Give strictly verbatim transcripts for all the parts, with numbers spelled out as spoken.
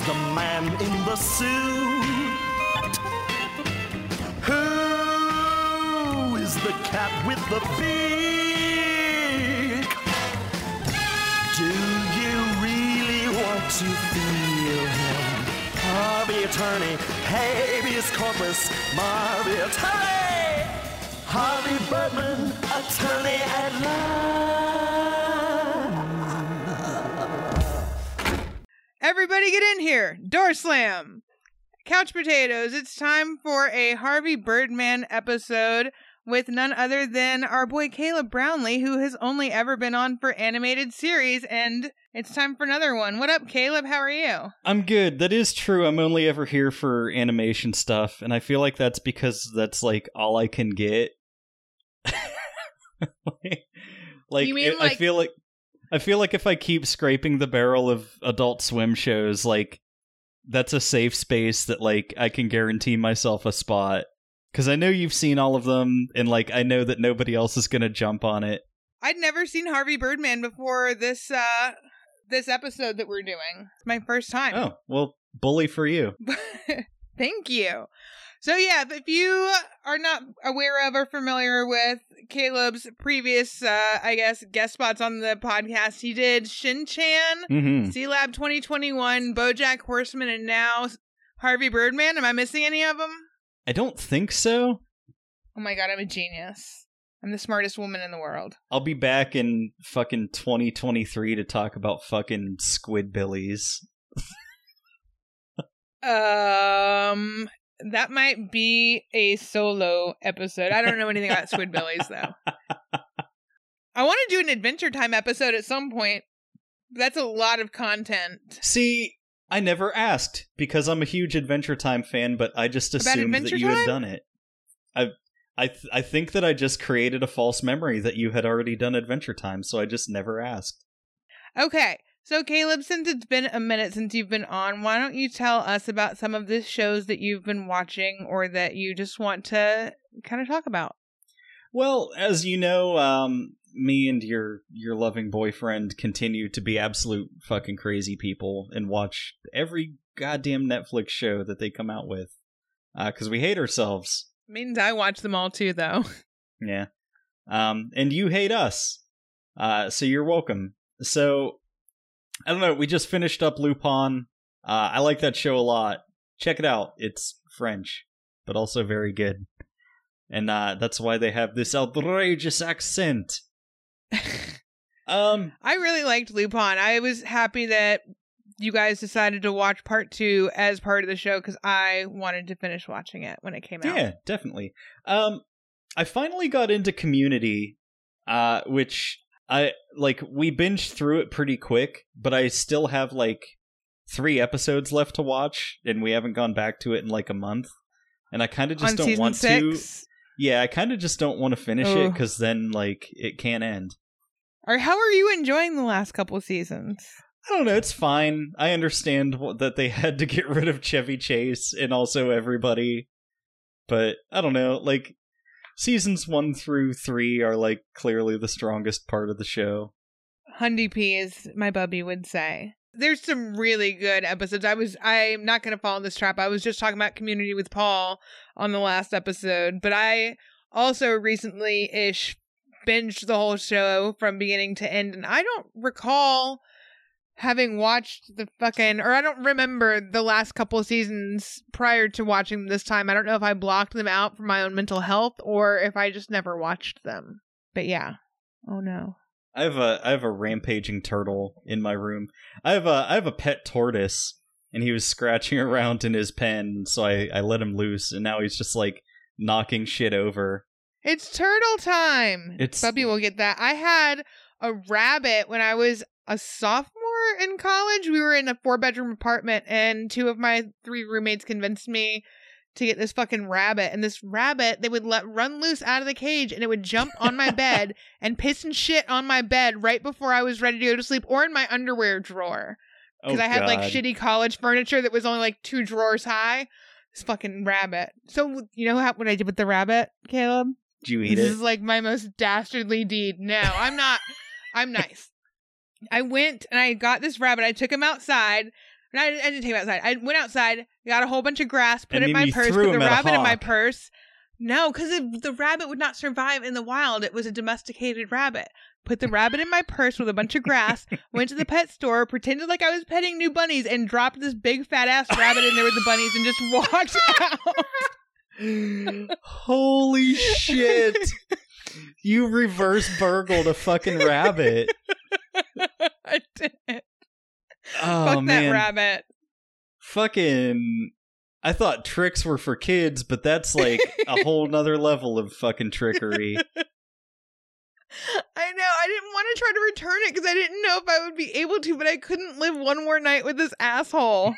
was the man in the suit? Who is the cat with the beak? Do you really want to feel him? Harvey attorney, habeas corpus, Harvey attorney, Harvey Birdman, attorney at law. Everybody get in here. Door slam. Couch potatoes, it's time for a Harvey Birdman episode with none other than our boy Caleb Brownley, who has only ever been on for animated series, and it's time for another one. What up, Caleb? How are you? I'm good. That is true. I'm only ever here for animation stuff, and I feel like that's because that's, like, all I can get. like, like, you mean, it, like, I feel like I feel like if I keep scraping the barrel of Adult Swim shows, like, that's a safe space that, like, I can guarantee myself a spot. Because I know you've seen all of them, and, like, I know that nobody else is going to jump on it. I'd never seen Harvey Birdman before this, uh... this episode that we're doing. It's my first time. Oh, well, bully for you. Thank you. So yeah, if you are not aware of or familiar with Caleb's previous, uh, I guess, guest spots on the podcast, he did Shin Chan, mm-hmm. Sealab twenty twenty-one, BoJack Horseman, and now Harvey Birdman. Am I missing any of them? I don't think so. Oh my god, I'm a genius. I'm the smartest woman in the world. I'll be back in fucking twenty twenty-three to talk about fucking Squidbillies. um, that might be a solo episode. I don't know anything about Squidbillies, though. I want to do an Adventure Time episode at some point. That's a lot of content. See, I never asked because I'm a huge Adventure Time fan, but I just assumed that you Time? had done it. I've I th- I think that I just created a false memory that you had already done Adventure Time, so I just never asked. Okay, so Caleb, since it's been a minute since you've been on, why don't you tell us about some of the shows that you've been watching or that you just want to kind of talk about? Well, as you know, um, me and your your loving boyfriend continue to be absolute fucking crazy people and watch every goddamn Netflix show that they come out with, uh, 'cause we hate ourselves. Means I watch them all too, though. Yeah. Um, and you hate us. Uh, so you're welcome. So, I don't know, we just finished up Lupin. Uh, I like that show a lot. Check it out. It's French, but also very good. And uh, that's why they have this outrageous accent. um, I really liked Lupin. I was happy that you guys decided to watch part two as part of the show because I wanted to finish watching it when it came out. Yeah, definitely. Um, I finally got into Community, uh, which I like. We binged through it pretty quick, but I still have like three episodes left to watch, and we haven't gone back to it in like a month. And I kind of just On don't season want six? to. Yeah, I kind of just don't want to finish Ooh. it because then like it can't end. Or how are you enjoying the last couple of seasons? I don't know, it's fine. I understand what, that they had to get rid of Chevy Chase and also everybody. But, I don't know, like, seasons one through three are, like, clearly the strongest part of the show. Hundy P, as my bubby would say. There's some really good episodes. I was, I'm not going to fall in this trap. I was just talking about Community with Paul on the last episode. But I also recently-ish binged the whole show from beginning to end. And I don't recall having watched the fucking, or I don't remember the last couple of seasons prior to watching this time. I don't know if I blocked them out for my own mental health or if I just never watched them. But yeah. Oh no. I have a I have a rampaging turtle in my room. I have a I have a pet tortoise, and he was scratching around in his pen, so I, I let him loose, and now he's just like knocking shit over. It's turtle time. It's Puppy will get that. I had a rabbit when I was a sophomore in college. We were in a four-bedroom apartment, and two of my three roommates convinced me to get this fucking rabbit. And this rabbit, they would let run loose out of the cage, and it would jump on my bed and piss and shit on my bed right before I was ready to go to sleep, or in my underwear drawer. Because oh, I had God. like shitty college furniture that was only like two drawers high. This fucking rabbit. So you know how, what I did with the rabbit, Caleb? Did you eat this it? This is like my most dastardly deed. No, I'm not. I'm nice. I went and I got this rabbit. I took him outside. And I, I didn't take it outside. I went outside, got a whole bunch of grass, put and it in my purse, put the rabbit in my purse. No, because the rabbit would not survive in the wild. It was a domesticated rabbit. Put the rabbit in my purse with a bunch of grass, went to the pet store, pretended like I was petting new bunnies, and dropped this big fat-ass rabbit in there with the bunnies and just walked out. Holy shit. You reverse burgled a fucking rabbit. I did. Oh, Fuck man. that rabbit. Fucking... I thought tricks were for kids, but that's like a whole nother level of fucking trickery. I know. I didn't want to try to return it because I didn't know if I would be able to, but I couldn't live one more night with this asshole.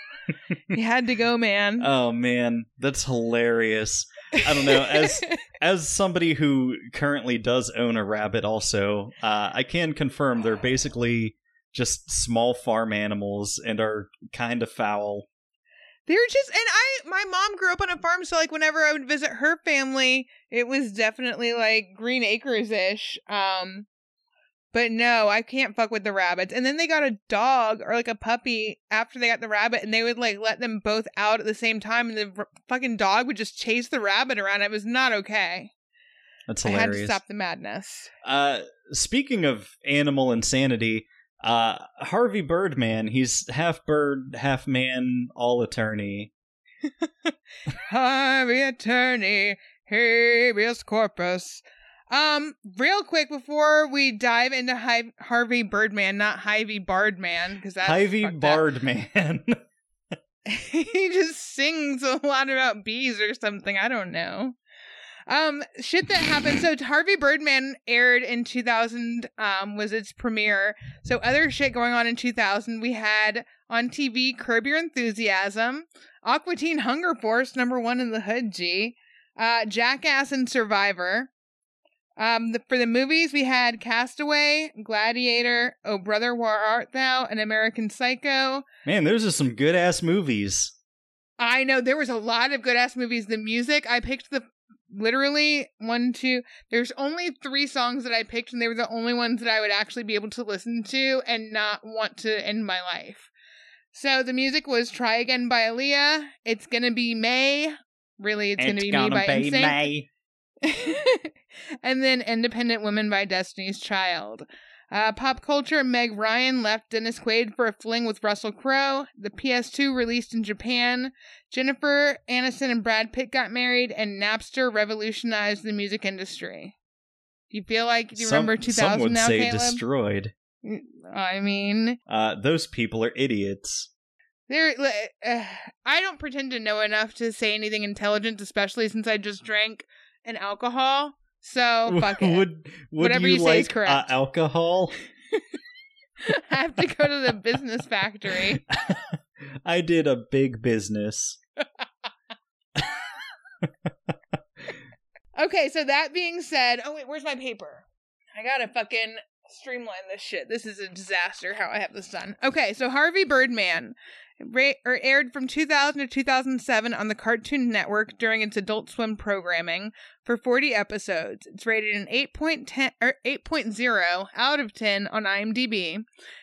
You had to go, man. Oh, man. That's hilarious. I don't know. As as somebody who currently does own a rabbit also, uh, I can confirm they're basically just small farm animals and are kind of foul. They're just, and I, my mom grew up on a farm, so, like, whenever I would visit her family, it was definitely, like, Green Acres-ish. Um, but no, I can't fuck with the rabbits. And then they got a dog or, like, a puppy after they got the rabbit, and they would, like, let them both out at the same time, and the r- fucking dog would just chase the rabbit around. It was not okay. That's hilarious. I had to stop the madness. Uh, speaking of animal insanity... Uh, Harvey Birdman, he's half bird, half man, all attorney. Harvey attorney, habeas corpus. Um, real quick before we dive into Hi- Harvey Birdman, not Hyvey Bardman, because that's Hyvey Bardman. He just sings a lot about bees or something. I don't know. Um, shit that happened. So Harvey Birdman aired in two thousand, um, was its premiere. So other shit going on in two thousand, we had on T V, Curb Your Enthusiasm, Aqua Teen Hunger Force, number one in the hood, G, uh, Jackass and Survivor. Um, the, for the movies, we had Castaway, Gladiator, Oh Brother, Where Art Thou, and American Psycho. Man, those are some good ass movies. I know, there was a lot of good ass movies. The music, I picked the Literally, one, two, there's only three songs that I picked, and they were the only ones that I would actually be able to listen to and not want to end my life. So the music was Try Again by Aaliyah, It's Gonna Be May, really, It's, it's Gonna Be gonna Me by be May. And then Independent Women by Destiny's Child. Uh, pop culture, Meg Ryan left Dennis Quaid for a fling with Russell Crowe. The P S two released in Japan. Jennifer Aniston and Brad Pitt got married, and Napster revolutionized the music industry. Do you feel like, do you some, remember two thousand some would now, say Caleb? Destroyed. I mean... Uh, those people are idiots. They're, uh, I don't pretend to know enough to say anything intelligent, especially since I just drank an alcohol. So, fuck it. Would, would Whatever you, you say like, is correct. Uh, alcohol? I have to go to the business factory. I did a big business. Okay, so that being said... Oh, wait, where's my paper? I gotta fucking streamline this shit. This is a disaster how I have this done. Okay, so Harvey Birdman ra- or aired from two thousand to two thousand seven on the Cartoon Network during its Adult Swim programming for forty episodes. It's rated an eight point ten or eight point oh out of ten on IMDb,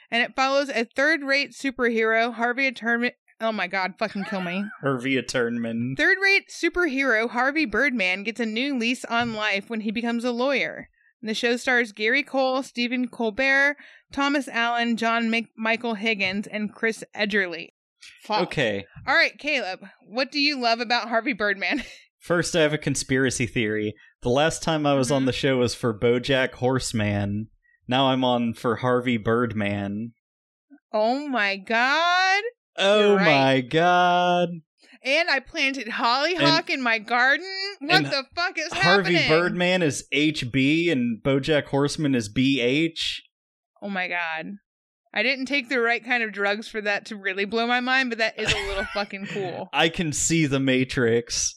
and it follows a third-rate superhero, Harvey Atterman. Oh my god, fucking kill me. Harvey Atterman. Third-rate superhero Harvey Birdman gets a new lease on life when he becomes a lawyer. The show stars Gary Cole, Stephen Colbert, Thomas Allen, John Mac- Michael Higgins, and Chris Edgerly. Fuck. Okay. All right, Caleb, what do you love about Harvey Birdman? First, I have a conspiracy theory. The last time I was mm-hmm. on the show was for BoJack Horseman. Now I'm on for Harvey Birdman. Oh, my God. Oh, right. my God. And I planted hollyhock and, in my garden. What the fuck is Harvey happening? Harvey Birdman is H B and BoJack Horseman is B H. Oh my god. I didn't take the right kind of drugs for that to really blow my mind, but that is a little fucking cool. I can see the Matrix.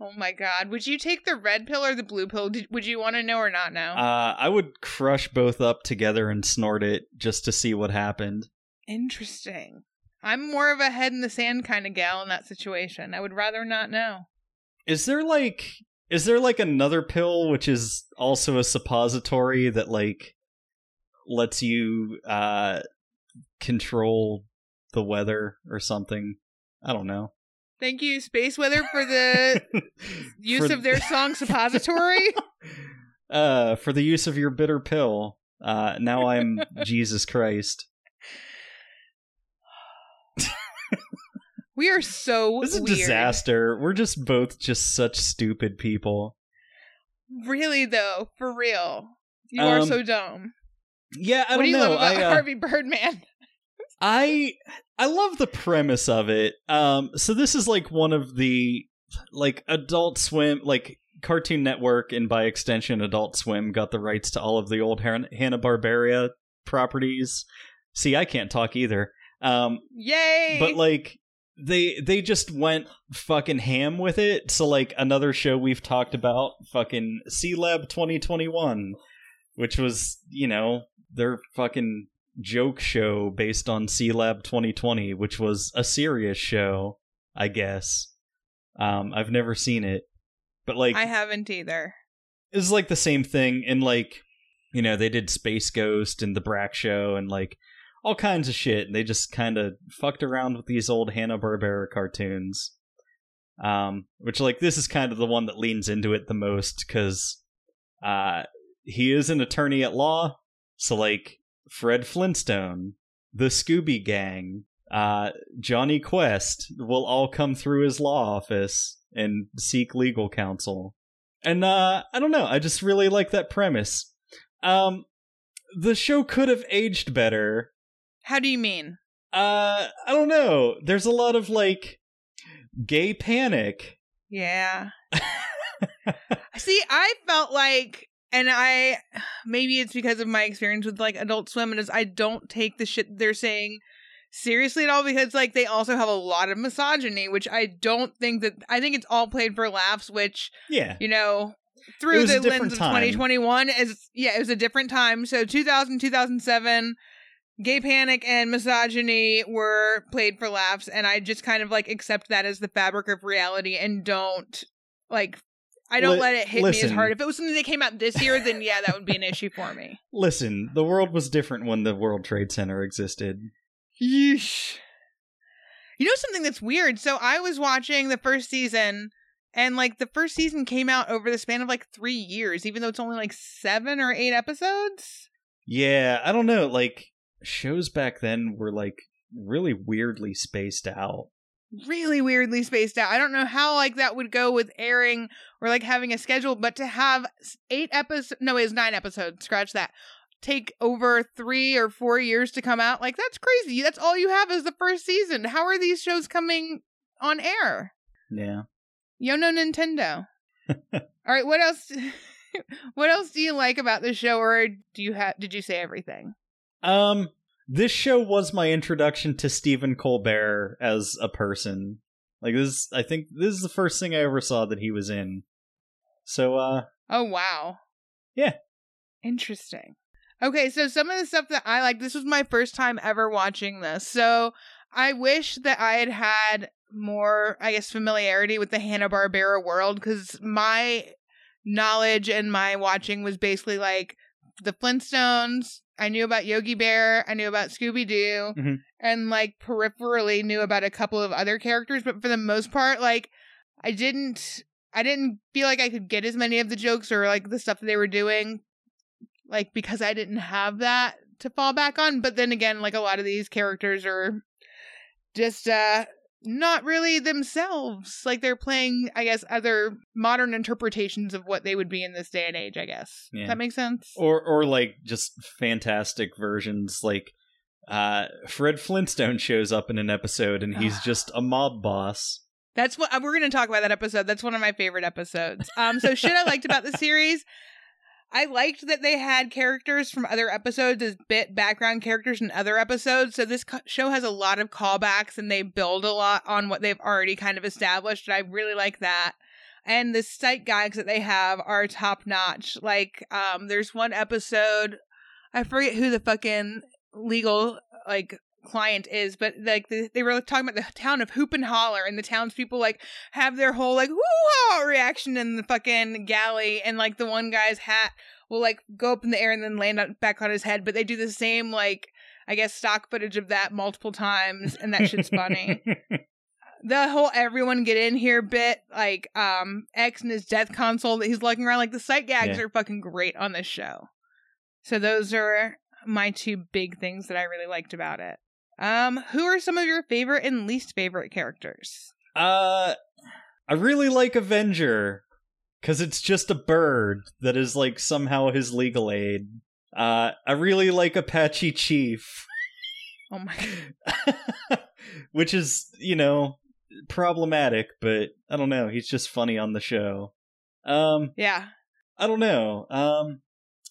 Oh my god. Would you take the red pill or the blue pill? Did, would you want to know or not know? Uh, I would crush both up together and snort it just to see what happened. Interesting. I'm more of a head in the sand kind of gal in that situation. I would rather not know. Is there like, is there like another pill which is also a suppository that like lets you uh, control the weather or something. I don't know. Thank you, Space Weather, for the use for of their song Suppository. Uh, for the use of your bitter pill. Uh, now I'm Jesus Christ. We are so This is weird. A disaster. We're just both just such stupid people. Really, though. For real. You um, are so dumb. Yeah, I what don't know. What do you know. love about I, uh, Harvey Birdman? I I love the premise of it. Um, so this is like one of the, like, Adult Swim, like, Cartoon Network, and by extension Adult Swim, got the rights to all of the old Han- Hanna-Barbera properties. See, I can't talk either. Um, Yay! But, like, they they just went fucking ham with it. So, like, another show we've talked about, fucking Sealab twenty twenty-one, which was, you know, their fucking joke show based on Sealab twenty twenty, which was a serious show, I guess. Um, I've never seen it. But, like, I haven't either. It was like the same thing, and, like, you know, they did Space Ghost and the Brack Show and, like, all kinds of shit, and they just kind of fucked around with these old Hanna-Barbera cartoons. Um, which, like, this is kind of the one that leans into it the most, because uh, he is an attorney at law, so, like, Fred Flintstone, the Scooby Gang, uh, Johnny Quest will all come through his law office and seek legal counsel. And uh, I don't know, I just really like that premise. Um, the show could have aged better. How do you mean? Uh, I don't know. There's a lot of, like, gay panic. Yeah. See, I felt like, and I, maybe it's because of my experience with, like, Adult Swim, is I don't take the shit they're saying seriously at all, because, like, they also have a lot of misogyny, which I don't think that I think it's all played for laughs, which, yeah, you know, through the lens of twenty twenty-one is, yeah, it was a different time. So two thousand, two thousand seven, gay panic and misogyny were played for laughs, and I just kind of, like, accept that as the fabric of reality and don't, like, I don't L- let it hit listen. me as hard. If it was something that came out this year, then yeah, that would be an issue for me. Listen, the world was different when the World Trade Center existed. Yeesh. You know something that's weird? So I was watching the first season, and, like, the first season came out over the span of, like, three years, even though it's only, like, seven or eight episodes. Yeah, I don't know. Like, shows back then were, like, really weirdly spaced out. Really weirdly spaced out. I don't know how, like, that would go with airing or, like, having a schedule, but to have eight episodes, no, it was nine episodes, scratch that, take over three or four years to come out, like, that's crazy. That's all you have is the first season. How are these shows coming on air? Yeah. Yo no Nintendo. All right, what else? What else do you like about this show, or do you have? Did you say everything? Um. This show was my introduction to Stephen Colbert as a person. Like, this, I think this is the first thing I ever saw that he was in. So, uh... oh, wow. Yeah. Interesting. Okay, so some of the stuff that I like, this was my first time ever watching this. So, I wish that I had had more, I guess, familiarity with the Hanna-Barbera world, because my knowledge and my watching was basically, like, the Flintstones. I knew about Yogi Bear, I knew about Scooby-Doo, mm-hmm. and, like, peripherally knew about a couple of other characters, but for the most part, like, I didn't, I didn't feel like I could get as many of the jokes or, like, the stuff that they were doing, like, because I didn't have that to fall back on, but then again, like, a lot of these characters are just, uh, not really themselves, like, they're playing, I guess, other modern interpretations of what they would be in this day and age, I guess. Yeah. Does that make sense? Or, or like, just fantastic versions, like, uh, Fred Flintstone shows up in an episode, and he's just a mob boss. That's what, we're going to talk about that episode. That's one of my favorite episodes. Um, so shit I liked about the series, I liked that they had characters from other episodes as bit background characters in other episodes. So this co- show has a lot of callbacks, and they build a lot on what they've already kind of established. And I really like that. And the sight gags that they have are top notch. Like, um, there's one episode, I forget who the fucking legal, like, client is, but, like, the, they were talking about the town of Hoop and Holler, and the townspeople, like, have their whole, like, woo-haw reaction in the fucking galley, and, like, the one guy's hat will, like, go up in the air and then land on, back on his head, but they do the same, like, I guess, stock footage of that multiple times, and that shit's funny. The whole everyone get in here bit, like um, X and his death console that he's looking around, like the sight gags yeah. are fucking great on this show. So those are my two big things that I really liked about it. Um, who are some of your favorite and least favorite characters? Uh, I really like Avenger, because it's just a bird that is like somehow his legal aid. Uh, I really like Apache Chief. Oh my god. Which is, you know, problematic, but I don't know. He's just funny on the show. Um, yeah. I don't know. Um,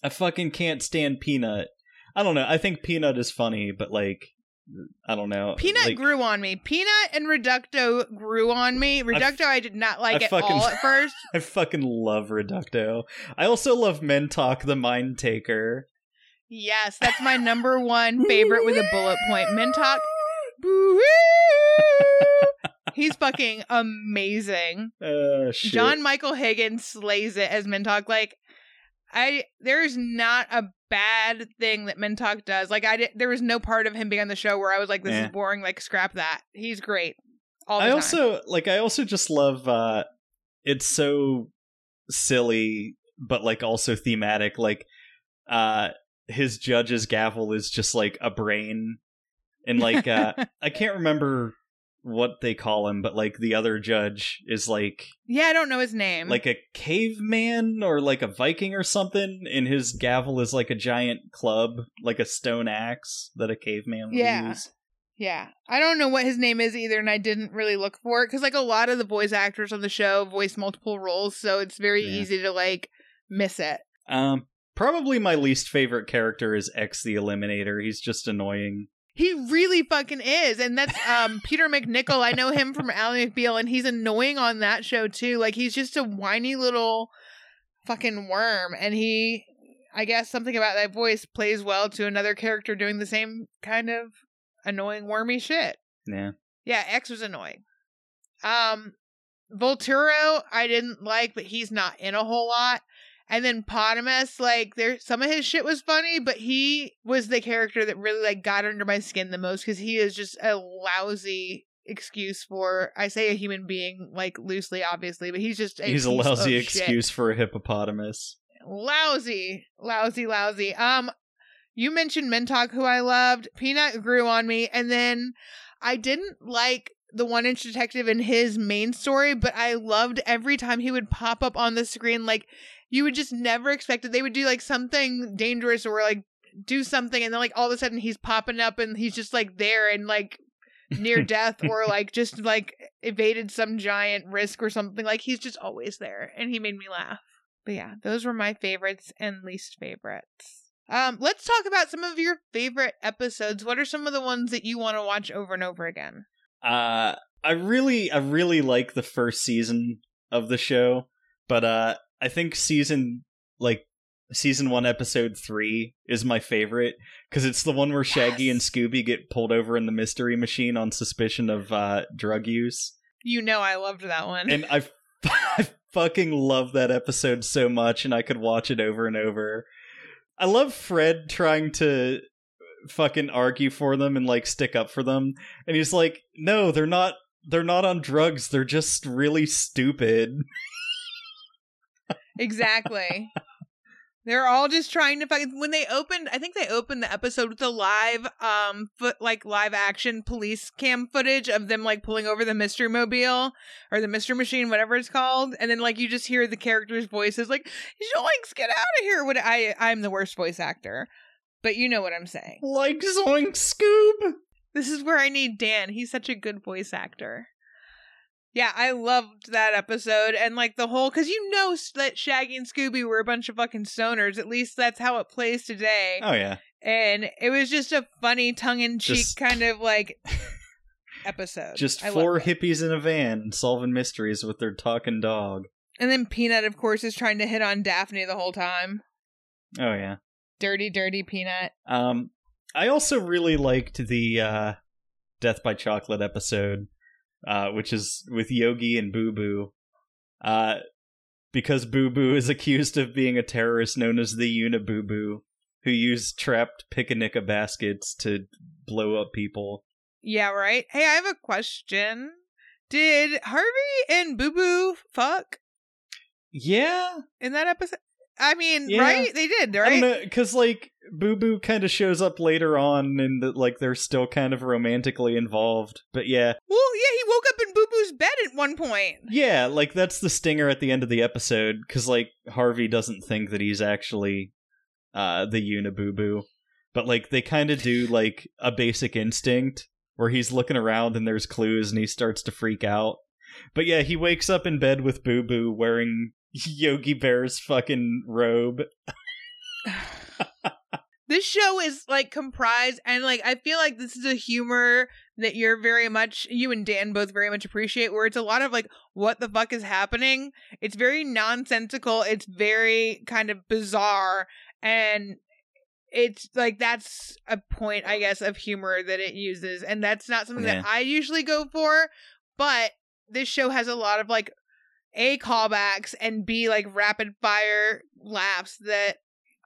I fucking can't stand Peanut. I don't know. I think Peanut is funny, but like, I don't know. Peanut like, grew on me. Peanut and Reducto grew on me. Reducto, I, I did not like I at fucking, all at first. I fucking love Reducto. I also love Mentok the Mind Taker. Yes, that's my number one favorite with a bullet point. Mentok. He's fucking amazing. Uh, shit. John Michael Higgins slays it as Mentok. Like, I there's not a bad thing that Mentok does. Like, I did, there was no part of him being on the show where I was like, this eh. is boring, like, scrap that. He's great. All the I time. also like I also just love uh it's so silly, but like also thematic. Like uh his judge's gavel is just like a brain. And, like, uh, I can't remember what they call him, but, like, the other judge is, like... Yeah, I don't know his name. Like a caveman or, like, a Viking or something, and his gavel is, like, a giant club, like a stone axe that a caveman would yeah. use. Yeah. I don't know what his name is either, and I didn't really look for it, because, like, a lot of the voice actors on the show voice multiple roles, so it's very yeah. easy to, like, miss it. Um, probably my least favorite character is X the Eliminator. He's just annoying. He really fucking is. And that's um, Peter McNichol. I know him from Ally McBeal, and he's annoying on that show, too. Like, he's just a whiny little fucking worm. And he, I guess something about that voice plays well to another character doing the same kind of annoying, wormy shit. Yeah. Yeah, X was annoying. Um, Volturo, I didn't like, but he's not in a whole lot. And then Potamus, like, there, some of his shit was funny, but he was the character that really, like, got under my skin the most, because he is just a lousy excuse for, I say a human being, like, loosely, obviously, but he's just a He's a lousy excuse shit. for a hippopotamus. Lousy. Lousy, lousy. Um, you mentioned Mentok, who I loved. Peanut grew on me, and then I didn't like the One Inch Detective in his main story, but I loved every time he would pop up on the screen, like... You would just never expect it. They would do, like, something dangerous or, like, do something, and then, like, all of a sudden he's popping up and he's just, like, there and, like, near death or, like, just, like, evaded some giant risk or something. Like, he's just always there, and he made me laugh. But, yeah, those were my favorites and least favorites. Um, let's talk about some of your favorite episodes. What are some of the ones that you want to watch over and over again? Uh, I really, I really like the first season of the show, but, uh, I think season, like, season one, episode three is my favorite, because it's the one where Shaggy yes. and Scooby get pulled over in the mystery machine on suspicion of uh, drug use. You know I loved that one. And I, f- I fucking love that episode so much, and I could watch it over and over. I love Fred trying to fucking argue for them and, like, stick up for them. And he's like, no, they're not, they're not on drugs. They're just really stupid. Exactly. They're all just trying to fucking. When they opened, I think they opened the episode with the live, um, foot like live action police cam footage of them like pulling over the mystery mobile or the mystery machine, whatever it's called, and then like you just hear the characters' voices like, "Zoinks, get out of here!" What I I'm the worst voice actor, but you know what I'm saying. Like Zoinks, Scoob. This is where I need Dan. He's such a good voice actor. Yeah, I loved that episode, and, like, the whole... Because you know that Shaggy and Scooby were a bunch of fucking stoners. At least that's how it plays today. Oh, yeah. And it was just a funny, tongue-in-cheek just, kind of, like, episode. Just four hippies in a van solving mysteries with their talking dog. And then Peanut, of course, is trying to hit on Daphne the whole time. Oh, yeah. Dirty, dirty Peanut. Um, I also really liked the uh, Death by Chocolate episode. Uh, which is with Yogi and Boo Boo, uh, because Boo Boo is accused of being a terrorist known as the Unaboo Boo, who use trapped pickanicka baskets to blow up people. Yeah, right. Hey, I have a question. Did Harvey and Boo Boo fuck? Yeah. In that episode? I mean, yeah. right? They did, right? I don't know, because, like, Boo Boo kind of shows up later on, and, the, like, they're still kind of romantically involved, but yeah. Well, yeah, he woke up in Boo Boo's bed at one point. Yeah, like, that's the stinger at the end of the episode, because, like, Harvey doesn't think that he's actually uh, the Uniboo Boo, but, like, they kind of do, like, a basic instinct, where he's looking around and there's clues, and he starts to freak out. But yeah, he wakes up in bed with Boo Boo wearing Yogi Bear's fucking robe. This show is like comprised, and like I feel like this is a humor that you're very much, you and Dan both very much appreciate, where it's a lot of like, what the fuck is happening? It's very nonsensical, it's very kind of bizarre, and it's like that's a point, I guess, of humor that it uses, and that's not something yeah. that I usually go for, but this show has a lot of like A, callbacks, and B, like, rapid-fire laughs that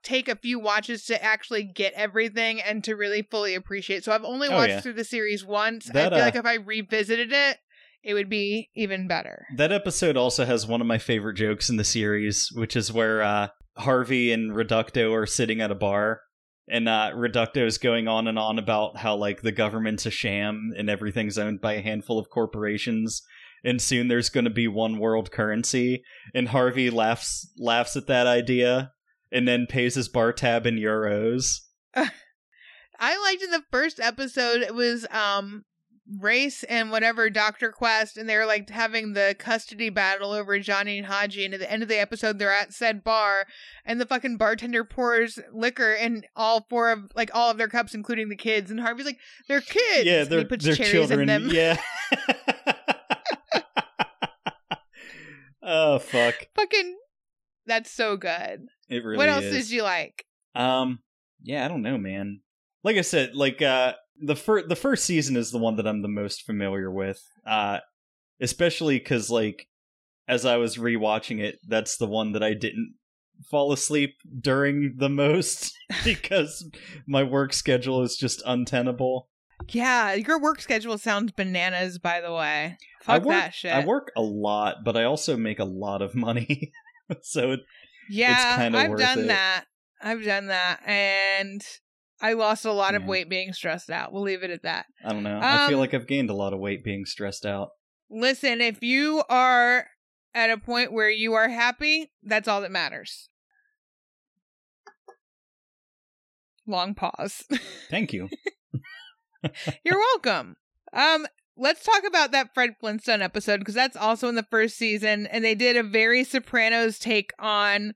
take a few watches to actually get everything and to really fully appreciate. So I've only watched oh, yeah. through the series once. That, I feel uh, like if I revisited it, it would be even better. That episode also has one of my favorite jokes in the series, which is where uh, Harvey and Reducto are sitting at a bar, and uh, Reducto is going on and on about how, like, the government's a sham and everything's owned by a handful of corporations, and soon there's going to be one world currency, and Harvey laughs laughs at that idea, and then pays his bar tab in euros. Uh, I liked in the first episode, it was um, Race and whatever, Doctor Quest, and they were like having the custody battle over Johnny and Haji, and at the end of the episode, they're at said bar, and the fucking bartender pours liquor in all four of, like, all of their cups, including the kids, and Harvey's like, they're kids! Yeah, they're, and he puts they're children. In them. Yeah. Oh, fuck. Fucking, that's so good. It really is. What else is. did you like? Um, yeah, I don't know, man. Like I said, like, uh, the, fir- the first season is the one that I'm the most familiar with. Uh, especially because, like, as I was rewatching it, that's the one that I didn't fall asleep during the most because my work schedule is just untenable. Yeah, your work schedule sounds bananas, by the way. Fuck I work, that shit. I work a lot, but I also make a lot of money. so it, yeah, it's kind of worth it. Yeah, I've done that. I've done that. And I lost a lot yeah. of weight being stressed out. We'll leave it at that. I don't know. Um, I feel like I've gained a lot of weight being stressed out. Listen, if you are at a point where you are happy, that's all that matters. Long pause. Thank you. You're welcome. Um, let's talk about that Fred Flintstone episode, because that's also in the first season, and they did a very Sopranos take on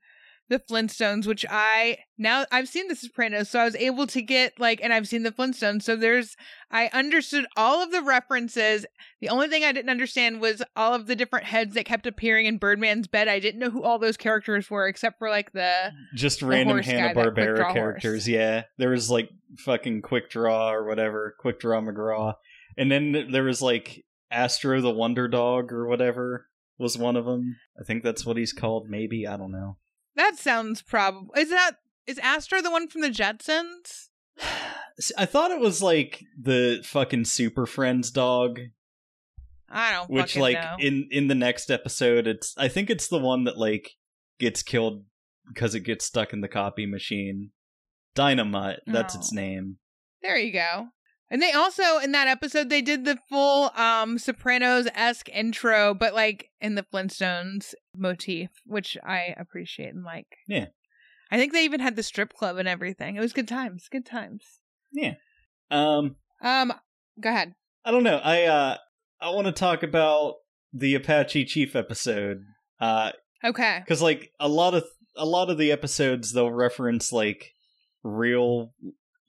the Flintstones, which I, now I've seen the Sopranos, so I was able to get, like, and I've seen the Flintstones, so there's, I understood all of the references. The only thing I didn't understand was all of the different heads that kept appearing in Birdman's bed. I didn't know who all those characters were, except for, like, the just the random Hanna-Barbera characters, horse. yeah. There was, like, fucking Quick Draw or whatever, Quick Draw McGraw. And then there was, like, Astro the Wonder Dog or whatever was one of them. I think that's what he's called, maybe, I don't know. That sounds probable. Is that is Astro the one from the Jetsons? I thought it was like the fucking Super Friends dog. I don't fucking know. Which, like, in in the next episode, it's I think it's the one that like gets killed because it gets stuck in the copy machine. Dynomutt, that's oh. its name. There you go. And they also, in that episode, they did the full um, Sopranos-esque intro, but, like, in the Flintstones motif, which I appreciate and like. Yeah. I think they even had the strip club and everything. It was good times. Good times. Yeah. Um. Um. Go ahead. I don't know. I, uh, I want to talk about the Apache Chief episode. Uh, okay. Because, like, a lot of a lot of the episodes, they'll reference, like, real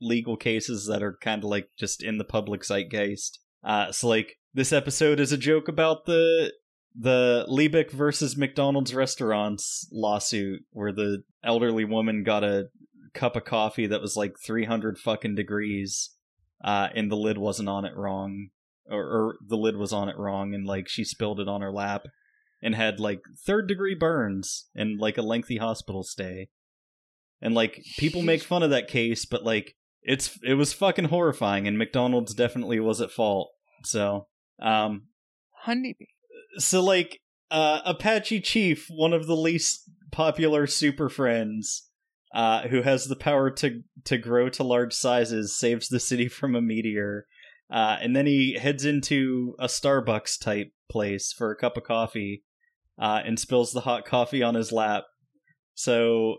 legal cases that are kind of like just in the public zeitgeist. Uh, so like this episode is a joke about the the Liebig versus McDonald's restaurants lawsuit, where the elderly woman got a cup of coffee that was like three hundred fucking degrees, uh, and the lid wasn't on it wrong, or, or the lid was on it wrong, and like she spilled it on her lap, and had like third degree burns and like a lengthy hospital stay. And like people make fun of that case, but like it's it was fucking horrifying, and McDonald's definitely was at fault. So, um, honeybee. So like uh, Apache Chief, one of the least popular Super Friends, uh, who has the power to to grow to large sizes, saves the city from a meteor. Uh, and then he heads into a Starbucks type place for a cup of coffee, uh, and spills the hot coffee on his lap. So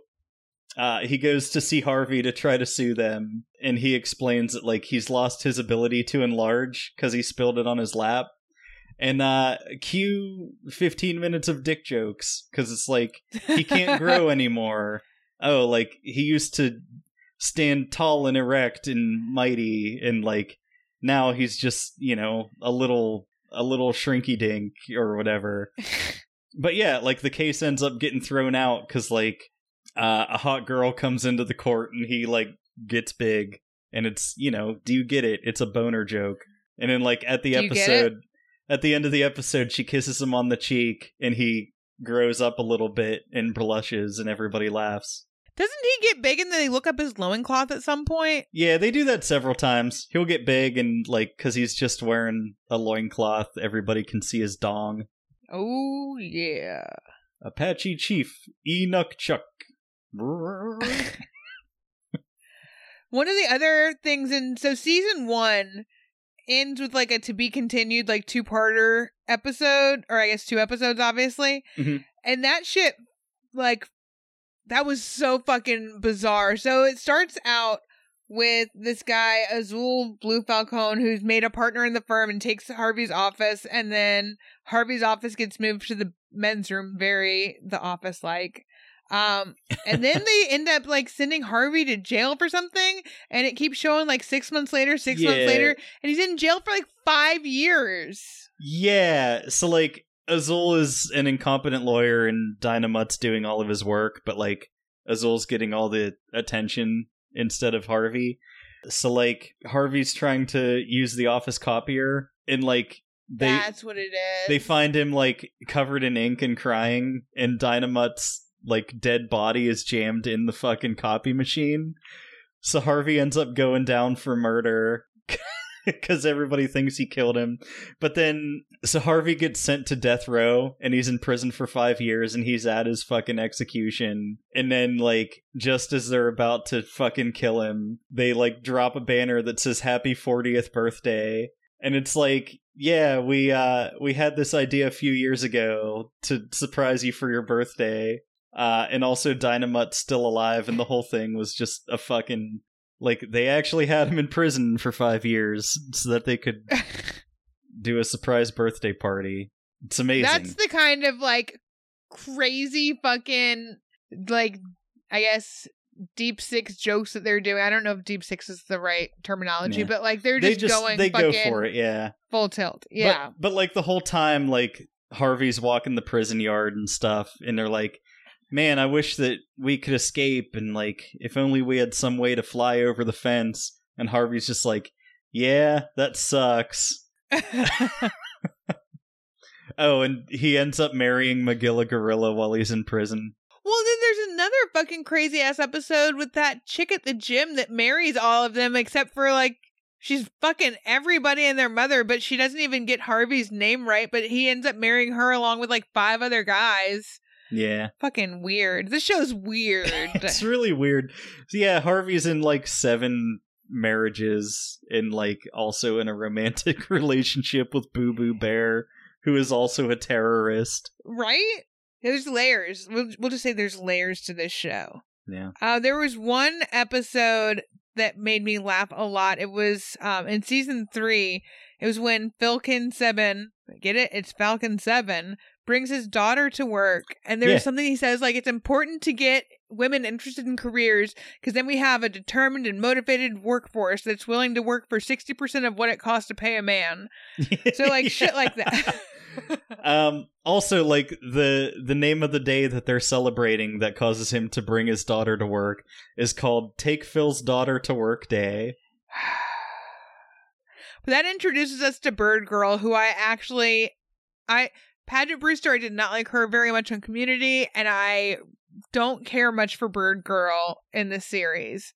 uh, he goes to see Harvey to try to sue them. And he explains that like he's lost his ability to enlarge because he spilled it on his lap. And uh, cue fifteen minutes of dick jokes because it's like he can't grow anymore. Oh, like he used to stand tall and erect and mighty, and like now he's just, you know, a little a little shrinky dink or whatever. But yeah, like the case ends up getting thrown out because like uh, a hot girl comes into the court and he like gets big, and it's, you know, do you get it? It's a boner joke. And then like at the do episode, at the end of the episode, she kisses him on the cheek and he grows up a little bit and blushes, and everybody laughs. Doesn't he get big and then they look up his loincloth at some point? Yeah, they do that several times. He'll get big and, like, because he's just wearing a loincloth, everybody can see his dong. Oh, yeah. Apache Chief Enoch Chuck. One of the other things in... So season one ends with, like, a to-be-continued, like, two-parter episode. Or I guess two episodes, obviously. Mm-hmm. And that shit, like... That was so fucking bizarre. So it starts out with this guy, Azul Blue Falcone, who's made a partner in the firm and takes Harvey's office. And then Harvey's office gets moved to the men's room, very The Office-like. Um, and then they end up like sending Harvey to jail for something. And it keeps showing like six months later, six yeah. months later. And he's in jail for like five years. Yeah. So like. Azul is an incompetent lawyer and Dynomutt's doing all of his work, but like Azul's getting all the attention instead of Harvey. So like Harvey's trying to use the office copier, and like they That's what it is. They find him like covered in ink and crying, and Dynomutt's like dead body is jammed in the fucking copy machine. So Harvey ends up going down for murder. Because everybody thinks he killed him. But then, so Harvey gets sent to death row, and he's in prison for five years, and he's at his fucking execution. And then, like, just as they're about to fucking kill him, they, like, drop a banner that says, Happy fortieth birthday. And it's like, yeah, we, uh, we had this idea a few years ago to surprise you for your birthday. Uh, and also Dynomutt's still alive, and the whole thing was just a fucking... Like, they actually had him in prison for five years so that they could do a surprise birthday party. It's amazing. That's the kind of, like, crazy fucking, like, I guess, Deep Six jokes that they're doing. I don't know if Deep Six is the right terminology, yeah. but, like, they're just, they just going they fucking go for it, yeah. full tilt. Yeah. But, but, like, the whole time, like, Harvey's walking the prison yard and stuff, and they're like, man, I wish that we could escape, and, like, if only we had some way to fly over the fence. And Harvey's just like, yeah, that sucks. Oh, and he ends up marrying Magilla Gorilla while he's in prison. Well, then there's another fucking crazy-ass episode with that chick at the gym that marries all of them, except for, like, she's fucking everybody and their mother, but she doesn't even get Harvey's name right, but he ends up marrying her along with, like, five other guys. Yeah. Fucking weird. This show's weird. It's really weird. So yeah, Harvey's in like seven marriages and like also in a romantic relationship with Boo Boo Bear, who is also a terrorist. Right? There's layers. We'll, we'll just say there's layers to this show. Yeah. Uh, there was one episode that made me laugh a lot. It was um, in season three. It was when Phil Ken Sebben, get it? It's Falcon Seven. Brings his daughter to work, and there's yeah. something he says, like, it's important to get women interested in careers because then we have a determined and motivated workforce that's willing to work for sixty percent of what it costs to pay a man. So, like, yeah. shit like that. um, also, like, the the name of the day that they're celebrating that causes him to bring his daughter to work is called Take Phil's Daughter to Work Day. But that introduces us to Bird Girl, who I actually... I... Padgett Brewster, I did not like her very much on Community, and I don't care much for Bird Girl in this series.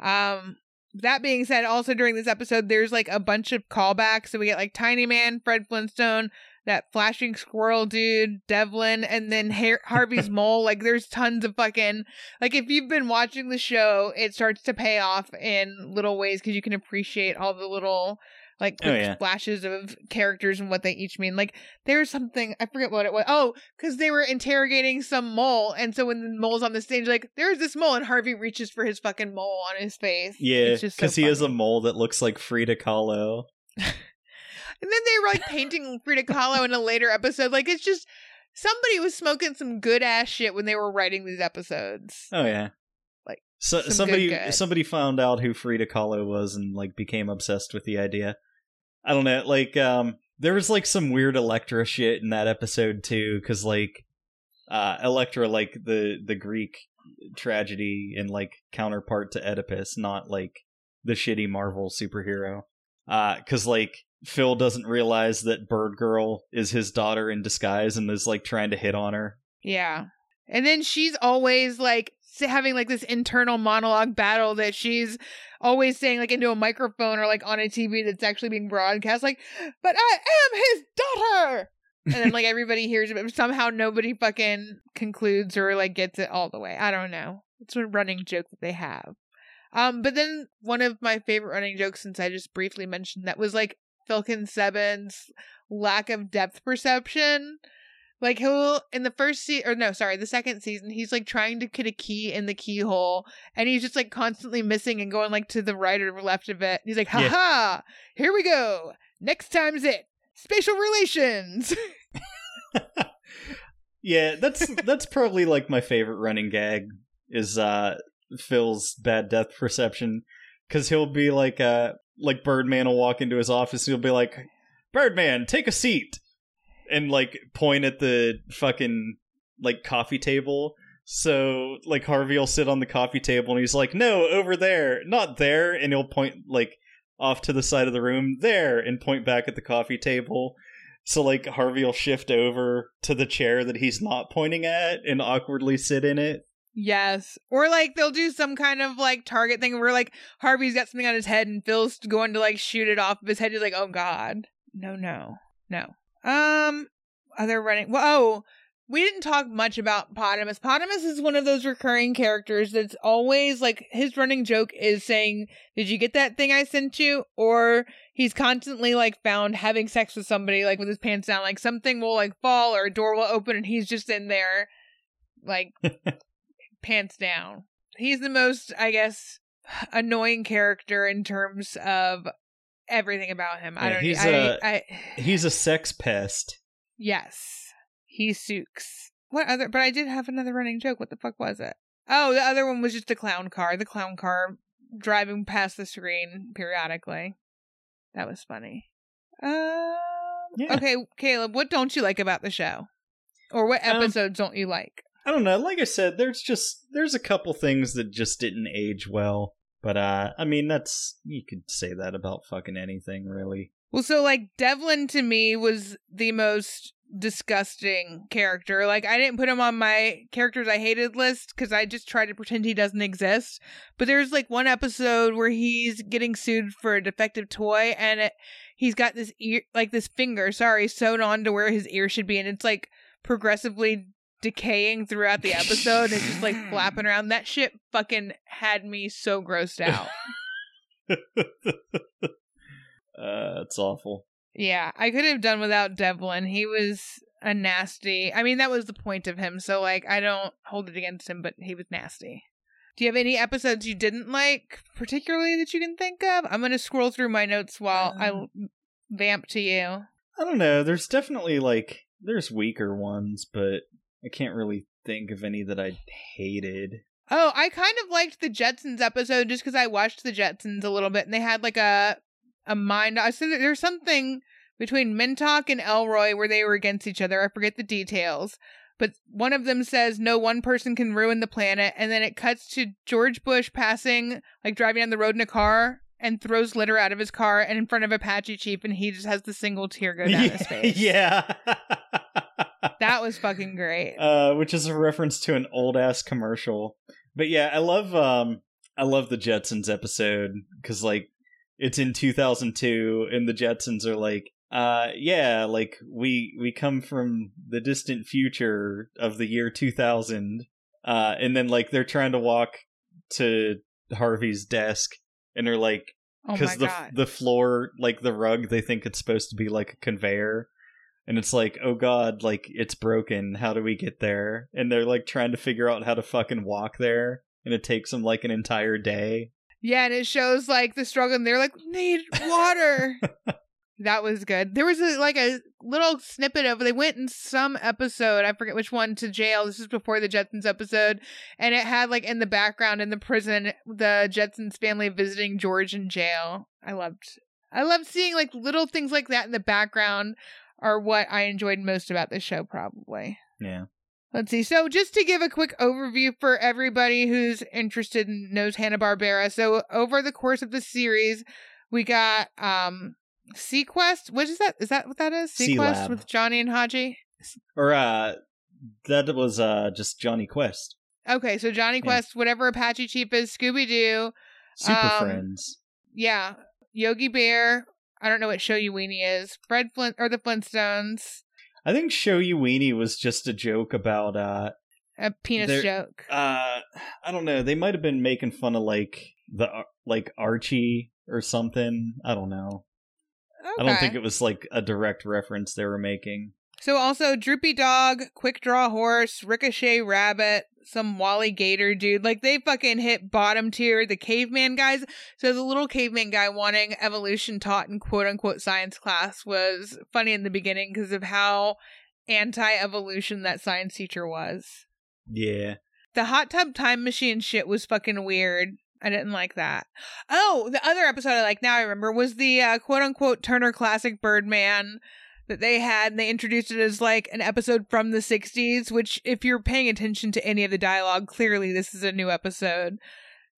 Um, that being said, also during this episode, there's like a bunch of callbacks. So we get like Tiny Man, Fred Flintstone, that flashing squirrel dude, Devlin, and then Har- Harvey's mole. Like, there's tons of fucking... Like, if you've been watching the show, it starts to pay off in little ways because you can appreciate all the little, like, quick oh, yeah. splashes of characters and what they each mean. Like, there's something... I forget what it was. Oh, because they were interrogating some mole, and so when the mole's on the stage, like, there's this mole, and Harvey reaches for his fucking mole on his face. Yeah, because so he has a mole that looks like Frida Kahlo. And then they were, like, painting Frida Kahlo in a later episode. Like, it's just... Somebody was smoking some good-ass shit when they were writing these episodes. Oh, yeah. Like, so, somebody good, good. somebody found out who Frida Kahlo was and, like, became obsessed with the idea. I don't know. Like, um... There was, like, some weird Electra shit in that episode, too. Because, like, uh, Electra, like, the, the Greek tragedy and, like, counterpart to Oedipus. Not, like, the shitty Marvel superhero. Uh, because, like... Phil doesn't realize that Bird Girl is his daughter in disguise and is, like, trying to hit on her. Yeah. And then she's always, like, having, like, this internal monologue battle that she's always saying, like, into a microphone or, like, on a T V that's actually being broadcast, like, but I am his daughter! And then, like, everybody hears it, but somehow nobody fucking concludes or, like, gets it all the way. I don't know. It's a running joke that they have. Um, but then one of my favorite running jokes, since I just briefly mentioned that, was, like, Phil Ken Sebben's lack of depth perception. Like, he'll, in the first season, or no, sorry, the second season, he's, like, trying to get a key in the keyhole, and he's just, like, constantly missing and going, like, to the right or left of it. He's like, haha, yeah. Here we go. Next time's it. Spatial relations. Yeah, that's, that's probably, like, my favorite running gag is uh, Phil's bad depth perception, because he'll be, like, uh, like, Birdman will walk into his office and he'll be like, Birdman, take a seat! And, like, point at the fucking, like, coffee table. So, like, Harvey will sit on the coffee table and he's like, no, over there, not there. And he'll point, like, off to the side of the room, there, and point back at the coffee table. So, like, Harvey will shift over to the chair that he's not pointing at and awkwardly sit in it. Yes. Or, like, they'll do some kind of, like, target thing where, like, Harvey's got something on his head and Phil's going to, like, shoot it off of his head. He's like, oh, God. No, no. No. Um, other running... Whoa! We didn't talk much about Potamus. Potamus is one of those recurring characters that's always, like, his running joke is saying, did you get that thing I sent you? Or he's constantly, like, found having sex with somebody, like, with his pants down. Like, something will, like, fall or a door will open and he's just in there, like... pants down. He's the most, I guess, annoying character in terms of everything about him. Yeah, I don't he's I, a, I, I, he's a sex pest. Yes. He sucks. What other but I did have another running joke. What the fuck was it? Oh, the other one was just the clown car. The clown car driving past the screen periodically. That was funny. Um yeah. Okay, Caleb, what don't you like about the show? Or what episodes um, don't you like? I don't know. Like I said, there's just there's a couple things that just didn't age well. But uh, I mean, that's you could say that about fucking anything, really. Well, so like Devlin to me was the most disgusting character. Like I didn't put him on my characters I hated list because I just tried to pretend he doesn't exist. But there's like one episode where he's getting sued for a defective toy, and it, he's got this ear, like this finger, sorry, sewn on to where his ear should be, and it's like progressively decaying throughout the episode and just like flapping around. That shit fucking had me so grossed out. uh it's awful. Yeah, I could have done without Devlin. He was a nasty, I mean that was the point of him, so like I don't hold it against him, but he was nasty. Do you have any episodes you didn't like particularly that you can think of? I'm gonna scroll through my notes while um, I vamp to you. I don't know, there's definitely like there's weaker ones, but I can't really think of any that I hated. Oh, I kind of liked the Jetsons episode just because I watched the Jetsons a little bit, and they had like a a mind. I said there's something between Mentok and Elroy where they were against each other. I forget the details, but one of them says no one person can ruin the planet, and then it cuts to George Bush passing, like driving down the road in a car, and throws litter out of his car and in front of Apache Chief, and he just has the single tear go down his face. Yeah. That was fucking great. Uh, which is a reference to an old ass commercial. But yeah, I love um, I love the Jetsons episode because like it's in two thousand two and the Jetsons are like, uh, yeah, like we we come from the distant future of the year two thousand, uh, and then like they're trying to walk to Harvey's desk and they're like, because oh the God. the floor, like the rug, they think it's supposed to be like a conveyor. And it's like, oh God, like, it's broken. How do we get there? And they're like trying to figure out how to fucking walk there. And it takes them like an entire day. Yeah, and it shows like the struggle. And they're like, need water. That was good. There was a, like a little snippet of, they went in some episode, I forget which one, to jail. This is before the Jetsons episode. And it had like in the background in the prison, the Jetsons family visiting George in jail. I loved, I loved seeing like little things like that in the background. Are what I enjoyed most about this show, probably. Yeah. Let's see. So just to give a quick overview for everybody who's interested and knows Hanna-Barbera. So over the course of the series, we got um, Sequest. What is that? Is that what that is? Sequest with Johnny and Haji? Or uh, that was uh, just Johnny Quest. Okay, so Johnny Quest, yeah. Whatever Apache Chief is, Scooby-Doo. Super um, Friends. Yeah. Yogi Bear. I don't know what Show You Weenie is. Fred Flint or the Flintstones. I think Show You Weenie was just a joke about uh a penis their, joke. Uh, I don't know. They might have been making fun of like the like Archie or something. I don't know. Okay. I don't think it was like a direct reference they were making. So also Droopy Dog, Quick Draw Horse, Ricochet Rabbit, some Wally Gator dude. Like, they fucking hit bottom tier, the caveman guys. So the little caveman guy wanting evolution taught in quote-unquote science class was funny in the beginning because of how anti-evolution that science teacher was. Yeah. The hot tub time machine shit was fucking weird. I didn't like that. Oh, the other episode I like now I remember was the uh, quote-unquote Turner Classic Birdman that they had, and they introduced it as like an episode from the sixties, which if you're paying attention to any of the dialogue, clearly this is a new episode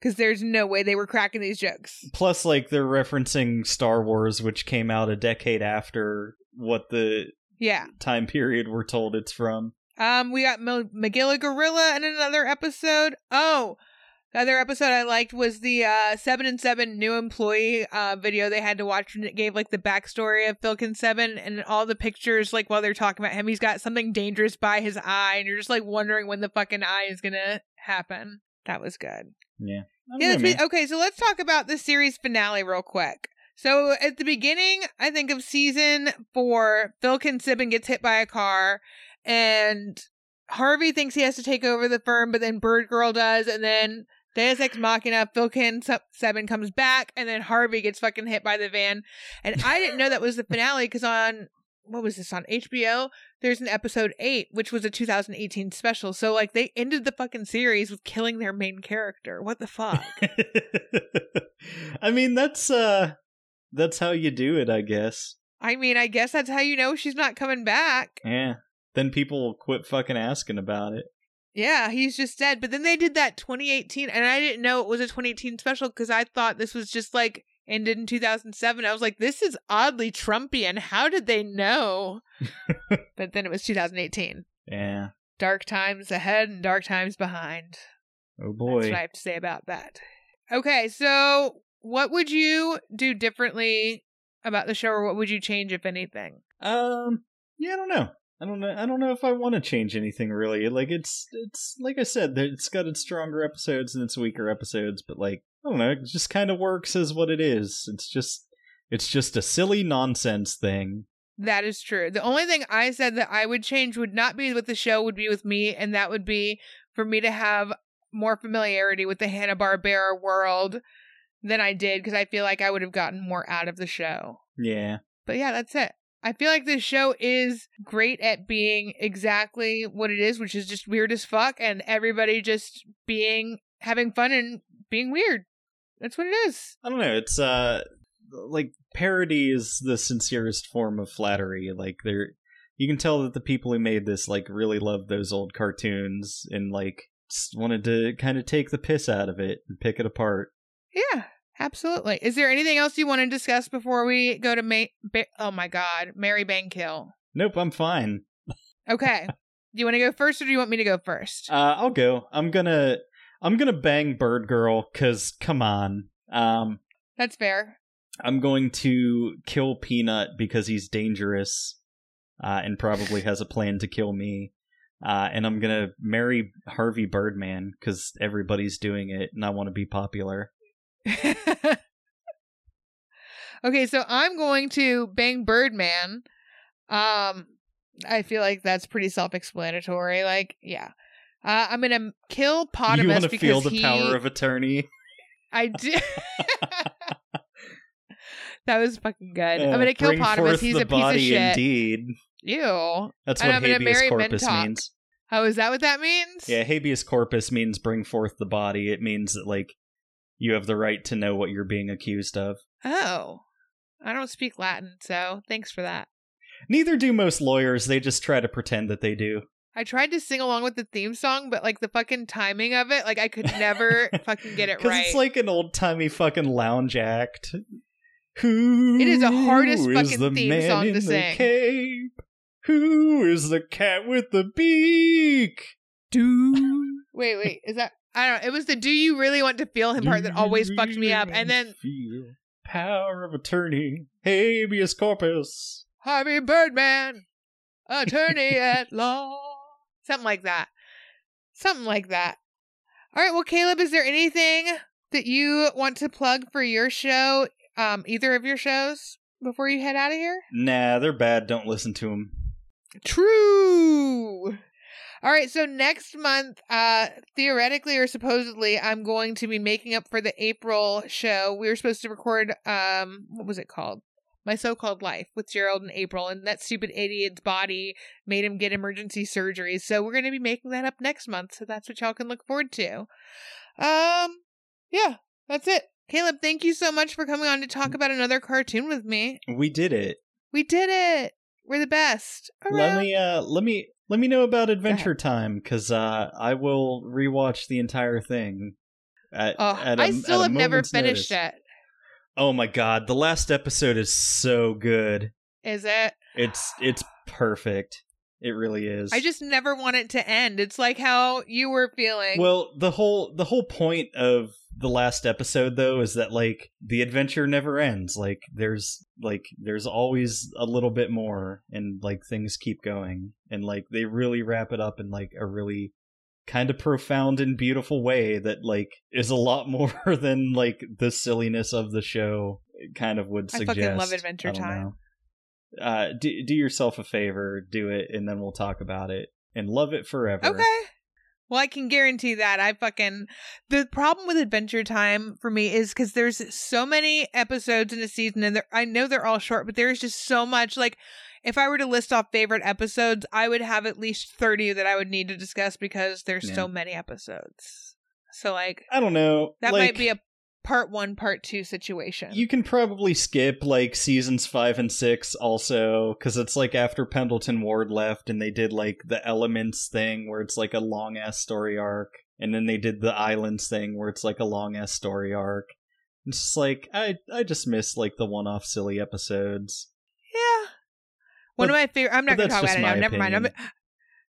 because there's no way they were cracking these jokes. Plus, like, they're referencing Star Wars, which came out a decade after what the yeah time period we're told it's from. Um, we got M- Magilla Gorilla in another episode. Oh, the other episode I liked was the uh, Seven and Seven new employee uh, video they had to watch, and it gave like the backstory of Phil Ken Sebben and all the pictures. Like while they're talking about him, he's got something dangerous by his eye, and you're just like wondering when the fucking eye is gonna happen. That was good. Yeah. yeah know, be- okay, so let's talk about the series finale real quick. So at the beginning, I think of season four, Phil Ken Sebben gets hit by a car, and Harvey thinks he has to take over the firm, but then Bird Girl does, and then Deus Ex Machina, Phil Ken Sebben comes back, and then Harvey gets fucking hit by the van. And I didn't know that was the finale, because on, what was this, on H B O, there's an episode eight, which was a two thousand eighteen special. So, like, they ended the fucking series with killing their main character. What the fuck? I mean, that's, uh, that's how you do it, I guess. I mean, I guess that's how you know she's not coming back. Yeah. Then people will quit fucking asking about it. Yeah, he's just dead. But then they did that twenty eighteen, and I didn't know it was a twenty eighteen special because I thought this was just like ended in two thousand seven. I was like, this is oddly Trumpian. How did they know? But then it was two thousand eighteen. Yeah. Dark times ahead and dark times behind. Oh boy. That's what I have to say about that. Okay, so what would you do differently about the show, or what would you change, if anything? Um, yeah, I don't know. I don't know. I don't know if I want to change anything really. Like it's, it's like I said, it's got its stronger episodes and its weaker episodes. But like, I don't know. It just kind of works as what it is. It's just, it's just a silly nonsense thing. That is true. The only thing I said that I would change would not be what the show would be with me, and that would be for me to have more familiarity with the Hanna-Barbera world than I did, because I feel like I would have gotten more out of the show. Yeah. But yeah, that's it. I feel like this show is great at being exactly what it is, which is just weird as fuck, and everybody just being, having fun and being weird. That's what it is. I don't know. It's, uh, like, parody is the sincerest form of flattery. Like, there, you can tell that the people who made this, like, really loved those old cartoons and, like, just wanted to kind of take the piss out of it and pick it apart. Yeah. Absolutely. Is there anything else you want to discuss before we go to May? Ba- oh my God, Mary Bang Kill? Nope, I'm fine. Okay. Do you want to go first or do you want me to go first? Uh, I'll go. I'm going to I'm gonna bang Bird Girl because, come on. Um, That's fair. I'm going to kill Peanut because he's dangerous uh, and probably has a plan to kill me. Uh, and I'm going to marry Harvey Birdman because everybody's doing it and I want to be popular. Okay, so I'm going to bang Birdman. Um, I feel like that's pretty self-explanatory. Like, yeah. Uh, I'm going to kill Potamus. You want to feel the he... power of attorney? I do. That was fucking good. Uh, I'm going to kill Potamus. He's a piece of shit. Indeed. Ew. That's what habeas corpus means. Oh, is that what that means? Yeah, habeas corpus means bring forth the body. It means that, like, you have the right to know what you're being accused of. Oh. I don't speak Latin, so thanks for that. Neither do most lawyers. They just try to pretend that they do. I tried to sing along with the theme song, but, like, the fucking timing of it, like, I could never fucking get it right. Because it's like an old-timey fucking lounge act. Who it is the hardest is fucking the theme man song in to the sing. Cape? Who is the cat with the beak? Do wait, wait, is that I don't know. It was the "Do you really want to feel him" do part that always fucked me up, and then feel power of attorney, habeas corpus, Harvey Birdman, attorney at law, something like that, something like that. All right, well, Caleb, is there anything that you want to plug for your show? Um, either of your shows before you head out of here? Nah, they're bad. Don't listen to them. True. All right. So next month, uh, theoretically or supposedly, I'm going to be making up for the April show. We were supposed to record, um, what was it called? My So-Called Life with Gerald and April, and that stupid idiot's body made him get emergency surgery. So we're going to be making that up next month. So that's what y'all can look forward to. Um, yeah, that's it. Caleb, thank you so much for coming on to talk about another cartoon with me. We did it. We did it. We're the best. All let right. me uh, let me let me know about Adventure Time because uh, I will rewatch the entire thing. At, oh, at a, I still at have never finished notice. it. Oh my god, the last episode is so good. Is it? It's it's perfect. It really is. I just never want it to end. It's like how you were feeling. Well, the whole the whole point of the last episode, though, is that, like, the adventure never ends. Like, there's, like, there's always a little bit more, and, like, things keep going. And, like, they really wrap it up in, like, a really kind of profound and beautiful way that, like, is a lot more than, like, the silliness of the show kind of would suggest. I fucking love Adventure Time. Uh, do, do yourself a favor, do it, and then we'll talk about it. And love it forever. Okay. Well, I can guarantee that. I fucking... The problem with Adventure Time for me is because there's so many episodes in a season, and I know they're all short, but there's just so much. Like, if I were to list off favorite episodes, I would have at least thirty that I would need to discuss because there's yeah. so many episodes. So, like... I don't know. That like, might be a part one, part two situation. You can probably skip, like, seasons five and six also, because it's, like, after Pendleton Ward left, and they did, like, the Elements thing, where it's, like, a long-ass story arc, and then they did the Islands thing, where it's, like, a long-ass story arc. It's just, like, I, I just miss, like, the one-off silly episodes. Yeah. One but, of my favorite... I'm not going to talk about it now. Never mind. I'm...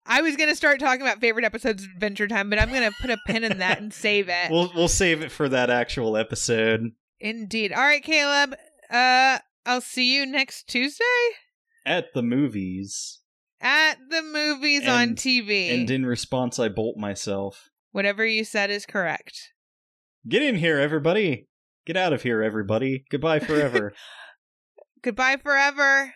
I was going to start talking about favorite episodes of Adventure Time, but I'm going to put a pin in that and save it. We'll we'll save it for that actual episode. Indeed. All right, Caleb. Uh, I'll see you next Tuesday? At the movies. At the movies and, on T V. And in response, I bolt myself. Whatever you said is correct. Get in here, everybody. Get out of here, everybody. Goodbye forever. Goodbye forever.